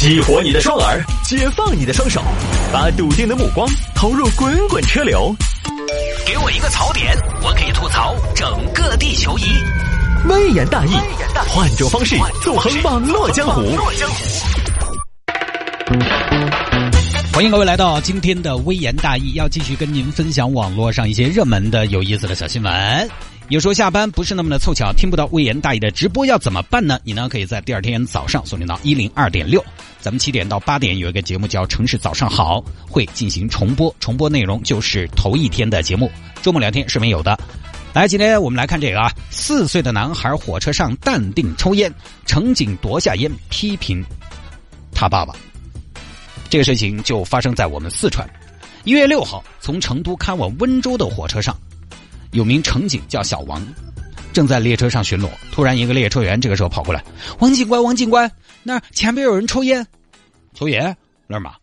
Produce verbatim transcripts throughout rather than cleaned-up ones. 激活你的双耳，解放你的双手，把笃定的目光投入滚滚车流。给我一个槽点，我可以吐槽整个地球仪。微言大义，换种方式纵横网络江湖。欢迎各位来到今天的微言大义，要继续跟您分享网络上一些热门的有意思的小新闻。有时候下班不是那么的凑巧，听不到微言大义的直播要怎么办呢？你呢可以在第二天早上锁定到 一零二点六， 咱们七点到八点有一个节目叫城市早上好，会进行重播，重播内容就是头一天的节目，周末聊天是没有的。来，今天我们来看这个啊，四岁的男孩火车上淡定抽烟，乘警夺下烟批评他爸爸。这个事情就发生在我们四川，一月六号，从成都开往温州的火车上，有名乘警叫小王，正在列车上巡逻，突然一个列车员这个时候跑过来，王警官，王警官，那儿前边有人抽烟。抽烟？那儿嘛，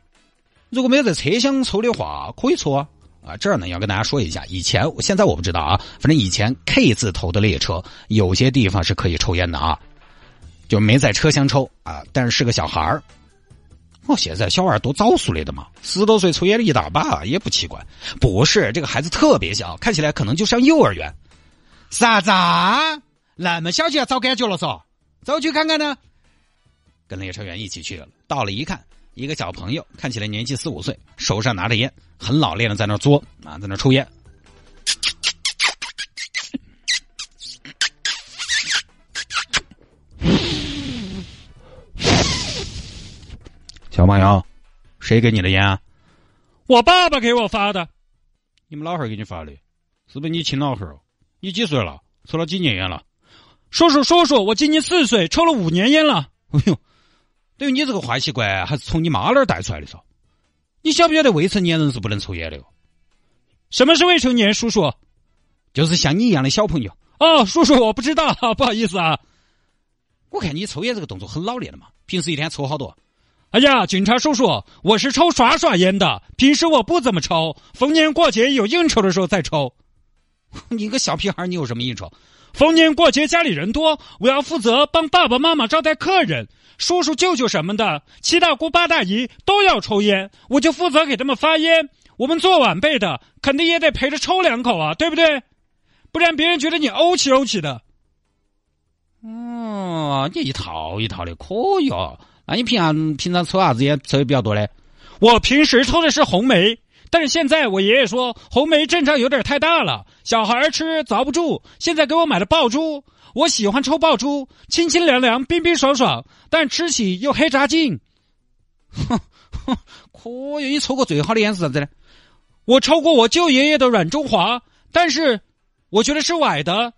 如果没有在车厢抽的话，可以抽啊。啊，这儿呢要跟大家说一下，以前现在我不知道啊，反正以前 K 字头的列车有些地方是可以抽烟的啊，就没在车厢抽啊，但是是个小孩儿。哦，现在小孩多早熟了的嘛，十多岁抽烟了一大把也不奇怪。不是，这个孩子特别小，看起来可能就上幼儿园。啥子？那么小就要找感觉了嗦？走去看看呢。跟列车员一起去了，到了一看，一个小朋友看起来年纪四五岁，手上拿着烟，很老练的在那嘬啊，在那抽烟。小朋友，谁给你的烟啊？我爸爸给我发的。你们老汉儿给你发的？是不是你亲老汉儿？你几岁了？抽了几年烟了？叔叔，叔叔，我今年四岁，抽了五年烟了。哎呦，对于你这个坏习惯还是从你妈那儿带出来的嗦。你晓不晓得未成年人是不能抽烟的？什么是未成年？叔叔，就是像你一样的小朋友。哦，叔叔，我不知道，不好意思啊。我看你抽烟这个动作很老练的嘛，平时一天抽好多？哎呀，警察叔叔，我是抽耍耍烟的，平时我不怎么抽，逢年过节有应酬的时候再抽。你个小屁孩，你有什么应酬？逢年过节家里人多，我要负责帮爸爸妈妈招待客人，叔叔舅舅什么的，七大姑八大姨都要抽烟，我就负责给他们发烟。我们做晚辈的肯定也得陪着抽两口啊，对不对？不然别人觉得你欧气欧气的。嗯，你一套一套的，可以啊。啊，你平常平常抽啥子烟抽的比较多嘞？我平时抽的是红梅，但是现在我爷爷说红梅阵仗有点太大了，小孩吃遭不住，现在给我买了爆珠。我喜欢抽爆珠，清清凉凉，冰冰爽爽，但吃起又黑炸劲。哼哼，可以。你抽过最好的烟是啥子嘞？我抽过我舅爷爷的软中华，但是我觉得是崴的，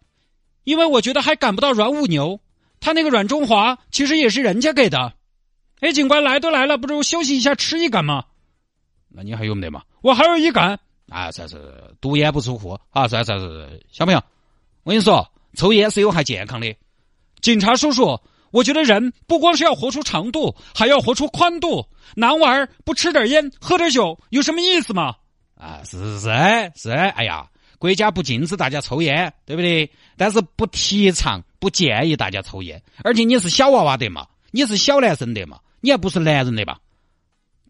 因为我觉得还赶不到软五牛，他那个软中华其实也是人家给的。哎，警官，来都来了，不如休息一下吃一杆吗？那你还有没得嘛？我还有一杆啊！算是毒烟不出户啊！算算是小朋友，我跟你说，抽烟是有害健康的。警察叔叔，我觉得人不光是要活出长度，还要活出宽度。男娃儿不吃点烟，喝点酒，有什么意思嘛？啊，是是是！哎呀，国家不禁止大家抽烟，对不对？但是不提倡、不建议大家抽烟。而且你是小娃娃的嘛，你是小男生的嘛。你也不是男人的吧？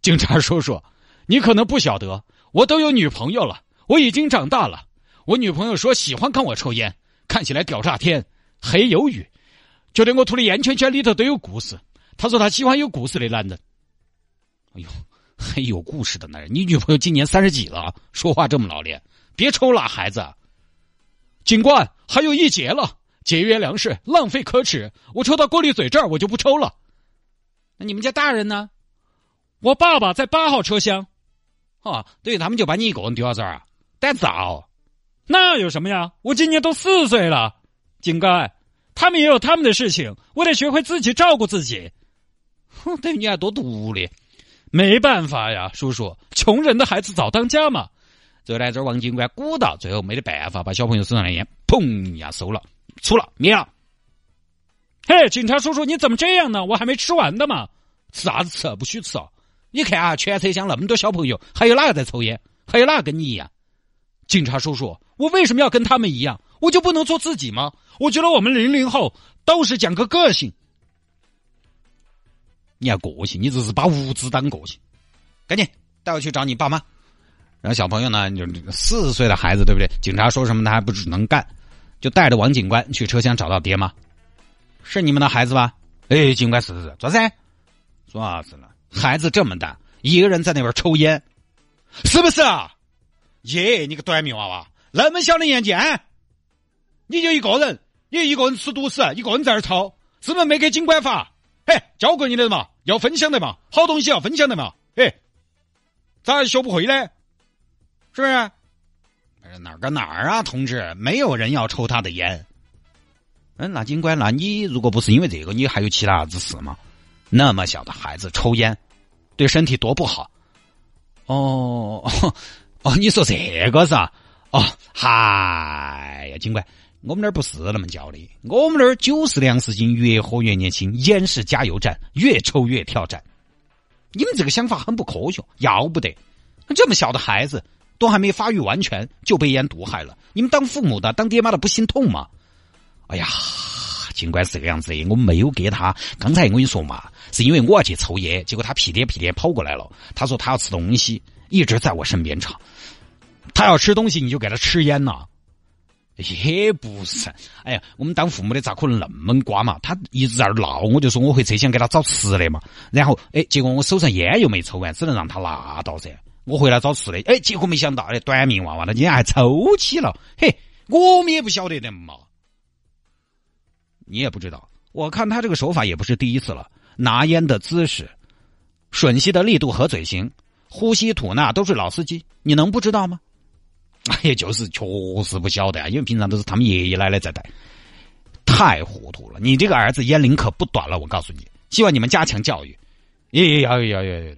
警察叔叔，你可能不晓得，我都有女朋友了，我已经长大了。我女朋友说喜欢看我抽烟，看起来屌炸天，黑鱿鱼，觉得我吐的烟圈圈里头都有故事。她说她喜欢有故事的男人。哎呦，还有故事的男人？你女朋友今年三十几了，说话这么老练，别抽了，孩子。警官，还有一节了，节约粮食，浪费可耻。我抽到过滤嘴这儿，我就不抽了。那你们家大人呢？我爸爸在八号车厢。哦，对，他们就把你一个人丢到这儿啊？带早。那有什么呀？我今年都四岁了。警官，他们也有他们的事情，我得学会自己照顾自己。哼，对你还多独立。没办法呀，叔叔，穷人的孩子早当家嘛。最后来这王警官鼓捣，最后没得办法，把小朋友身上的烟砰呀收了，出了，灭了。嘿，警察叔叔，你怎么这样呢？我还没吃完的嘛。吃啥子吃啊？不许吃啊！你看啊，全车厢那么多小朋友，还有哪个在抽烟？还有哪个跟你一样？警察叔叔，我为什么要跟他们一样？我就不能做自己吗？我觉得我们零零后都是讲个个性。你要过去，你只是把物资当过去，赶紧带我去找你爸妈。然后小朋友呢，就四岁的孩子，对不对？警察说什么他还不只能干，就带着王警官去车厢找到爹妈。是你们的孩子吧？哎，警官，是是是，抓噻，抓死了！孩子这么大，一个人在那边抽烟，是不是啊？耶，你个短命娃娃，那么小的年纪，你就一个人，你一个人吃独食，一个人在那抽，是不是没给警官发？嘿，教过你的嘛，要分享的嘛，好东西要分享的嘛，嘿，咋学不会嘞？是不是？哪个哪儿啊，同志，没有人要抽他的烟。嗯，那警官，那你如果不是因为这个，你还有其他之事吗？那么小的孩子抽烟，对身体多不好。哦哦，你说这个是啊？哦，嗨呀，警官，我们那儿不是那么教的，我们那儿酒是粮食精，越喝越年轻，烟是加油站，越抽越跳站。你们这个想法很不科学，要不得，这么小的孩子。都还没发育完全就被烟毒害了，你们当父母的当爹妈的不心痛吗？哎呀，尽管是这个样子，我没有给他，刚才我跟你说嘛，是因为我要去抽烟，结果他屁颠屁颠跑过来了，他说他要吃东西，一直在我身边吵，他要吃东西你就给他吃烟呐、啊？也不是，哎呀，我们当父母的咋可能那么瓜嘛？他一直在那闹，我就说我回车厢给他找吃的嘛，然后哎，结果我手上烟又没抽完，只能让他拿到噻。我回来找吃的，哎，结果没想到，哎，短命娃娃的，人家还抽起了，嘿，我们也不晓得的嘛。你也不知道，我看他这个手法也不是第一次了，拿烟的姿势、吮吸的力度和嘴型、呼吸吐纳都是老司机，你能不知道吗？哎呀，就是确实不晓得啊，因为平常都是他们爷爷奶奶在带，太糊涂了。你这个儿子烟龄可不短了，我告诉你，希望你们加强教育。哎呀呀呀呀呀！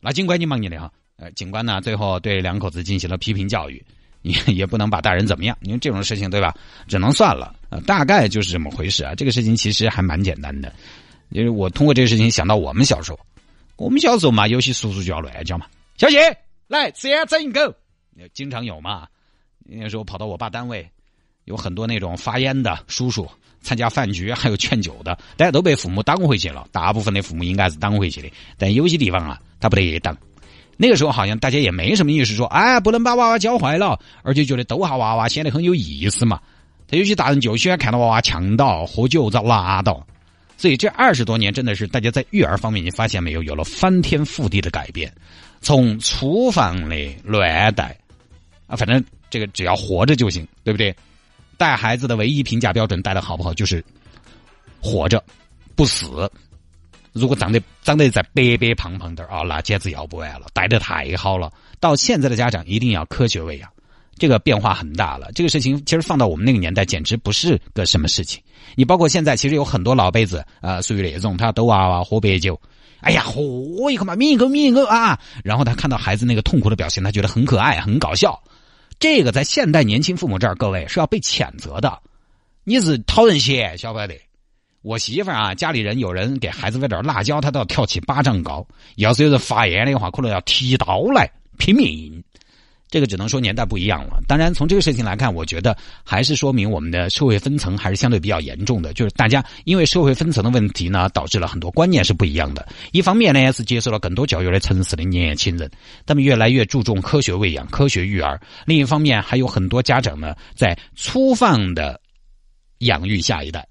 那尽管你忙你的哈。呃，警官呢，最后对两口子进行了批评教育，也也不能把大人怎么样，因为这种事情对吧，只能算了、呃、大概就是这么回事啊。这个事情其实还蛮简单的，因为我通过这个事情想到我们小时候，我们小时候嘛，有些叔叔就要来叫嘛，小姐来吃呀整一个，经常有嘛。那时候跑到我爸单位，有很多那种发烟的叔叔，参加饭局还有劝酒的，大家都被父母当回去了，大部分的父母应该是当回去的，但有些地方啊，他不得当。那个时候好像大家也没什么意识说，哎，不能把娃娃教坏了，而且觉得逗下娃娃显得很有意思嘛。他尤其大人就喜欢看到娃娃强盗喝酒遭拉到，所以这二十多年真的是大家在育儿方面，你发现没有，有了翻天覆地的改变。从厨房的虐待啊，反正这个只要活着就行，对不对？带孩子的唯一评价标准，带的好不好就是活着不死。如果长得长得再白白胖胖的啊，那简直要不完了，待得太好了。到现在的家长一定要科学喂养，这个变化很大了。这个事情其实放到我们那个年代，简直不是个什么事情。你包括现在，其实有很多老辈子啊，属于那种他都啊喝白酒，哎呀，喝一口嘛，抿一口，抿一口啊，然后他看到孩子那个痛苦的表情，他觉得很可爱，很搞笑。这个在现代年轻父母这儿，各位是要被谴责的，你是讨人嫌，晓不晓得？我媳妇儿啊，家里人有人给孩子喂点辣椒，她都要跳起八丈高。要是有人发言的话，可能要提刀来拼命。这个只能说年代不一样了。当然，从这个事情来看，我觉得还是说明我们的社会分层还是相对比较严重的。就是大家因为社会分层的问题呢，导致了很多观念是不一样的。一方面呢，是接受了更多教育的城市的年轻人，他们越来越注重科学喂养、科学育儿；另一方面，还有很多家长呢，在粗放的养育下一代。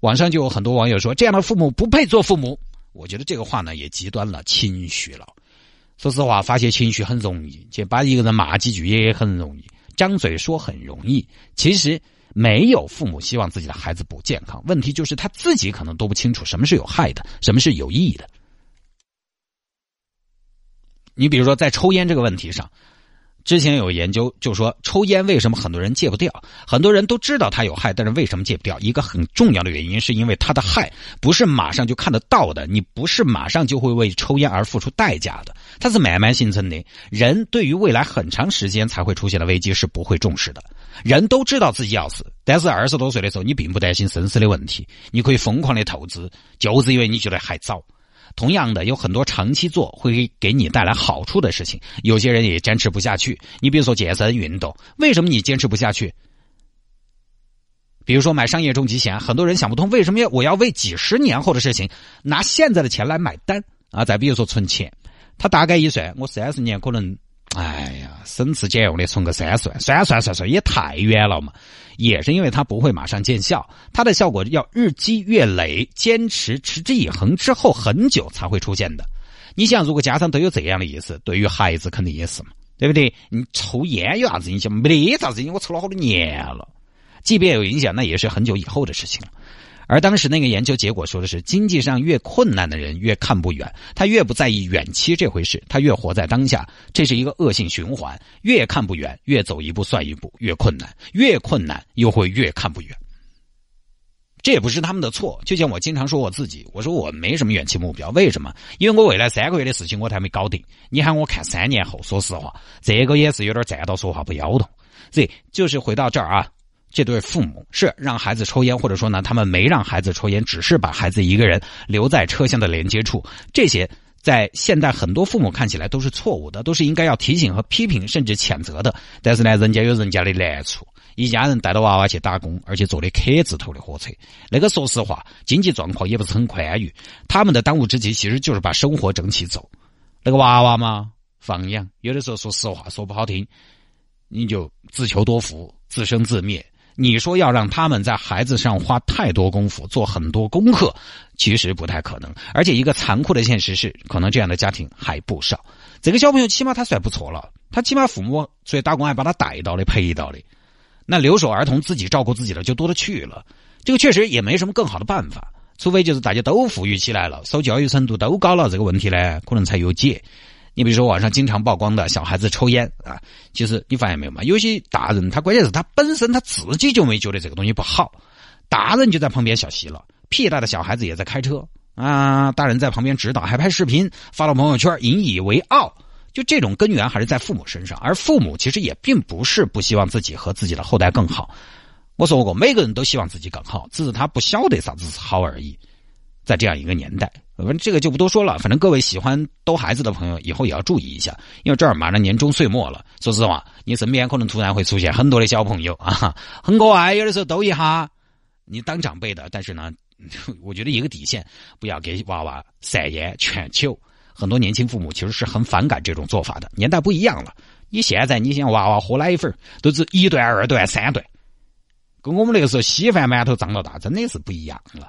网上就有很多网友说，这样的父母不配做父母。我觉得这个话呢也极端了，情绪了。说实话，发泄情绪很容易，且把一个人骂几句也很容易，张嘴说很容易。其实没有父母希望自己的孩子不健康，问题就是他自己可能都不清楚什么是有害的，什么是有意义的。你比如说在抽烟这个问题上，之前有研究就说，抽烟为什么很多人戒不掉，很多人都知道它有害，但是为什么戒不掉，一个很重要的原因是因为它的害不是马上就看得到的，你不是马上就会为抽烟而付出代价的，它是慢慢形成的，人对于未来很长时间才会出现的危机是不会重视的。人都知道自己要死，但是二十多岁的时候你并不担心生死的问题，你可以疯狂的投资，就是因为你觉得还早。同样的，有很多长期做会给你带来好处的事情，有些人也坚持不下去。你比如说健身运动，为什么你坚持不下去？比如说买商业重疾险，很多人想不通为什么我要为几十年后的事情拿现在的钱来买单啊？再比如说存钱，他大概一算，我三十年可能，哎呀，省吃俭用的存个三十万，算算算算也太冤了嘛。也是因为他不会马上见效，他的效果要日积月累，坚持持之以恒之后很久才会出现的。你想，如果家长都有这样的意思，对于孩子肯定也是嘛，对不对？你抽烟有啥子影响？没啥子影响，我抽了好多年了。即便有影响，那也是很久以后的事情了。而当时那个研究结果说的是，经济上越困难的人越看不远，他越不在意远期这回事，他越活在当下，这是一个恶性循环，越看不远，越走一步算一步，越困难，越困难又会越看不远。这也不是他们的错，就像我经常说我自己，我说我没什么远期目标，为什么？因为我未来三个月的事情我还没搞定，你喊我看三年后，说实话，这个也是有点站到说话不腰疼。所以就是回到这儿啊。这对父母是让孩子抽烟，或者说呢，他们没让孩子抽烟，只是把孩子一个人留在车厢的连接处。这些在现在很多父母看起来都是错误的，都是应该要提醒和批评，甚至谴责的。但是呢，人家有人家的难处，一家人带着娃娃去打工，而且坐的 K 字头的火车，那个说实话，经济状况也不是很宽裕。他们的当务之急其实就是把生活整起走。那个娃娃嘛，放养，有的时候说实话，说不好听，你就自求多福，自生自灭。你说要让他们在孩子上花太多功夫，做很多功课，其实不太可能。而且一个残酷的现实是，可能这样的家庭还不少。这个小朋友起码他算不错了，他起码父母所以打工还把他带到的陪到的，那留守儿童自己照顾自己的就多得去了。这个确实也没什么更好的办法，除非就是大家都富裕起来了，受教育程度都高了，这个问题呢可能才有解。你比如说网上经常曝光的小孩子抽烟啊，其实你发现没有嘛？有些大人他关键是他本身他自己就没觉得这个东西不好，大人就在旁边小息了，屁大的小孩子也在开车啊，大人在旁边指导，还拍视频发到朋友圈，引以为傲。就这种根源还是在父母身上，而父母其实也并不是不希望自己和自己的后代更好。我说过，每个人都希望自己更好，只是他不晓得啥子好而已。在这样一个年代。反正这个就不多说了，反正各位喜欢逗孩子的朋友以后也要注意一下，因为这儿马上年终岁末了，说实话，你身边可能突然会出现很多的小朋友啊，很可爱，有的时候逗一下，你当长辈的，但是呢，我觉得一个底线，不要给娃娃撒盐劝酒。很多年轻父母其实是很反感这种做法的，年代不一样了，你现在你想娃娃喝奶粉都是一顿、二顿、三顿，跟我们那个时候稀饭馒头长到大真的是不一样了。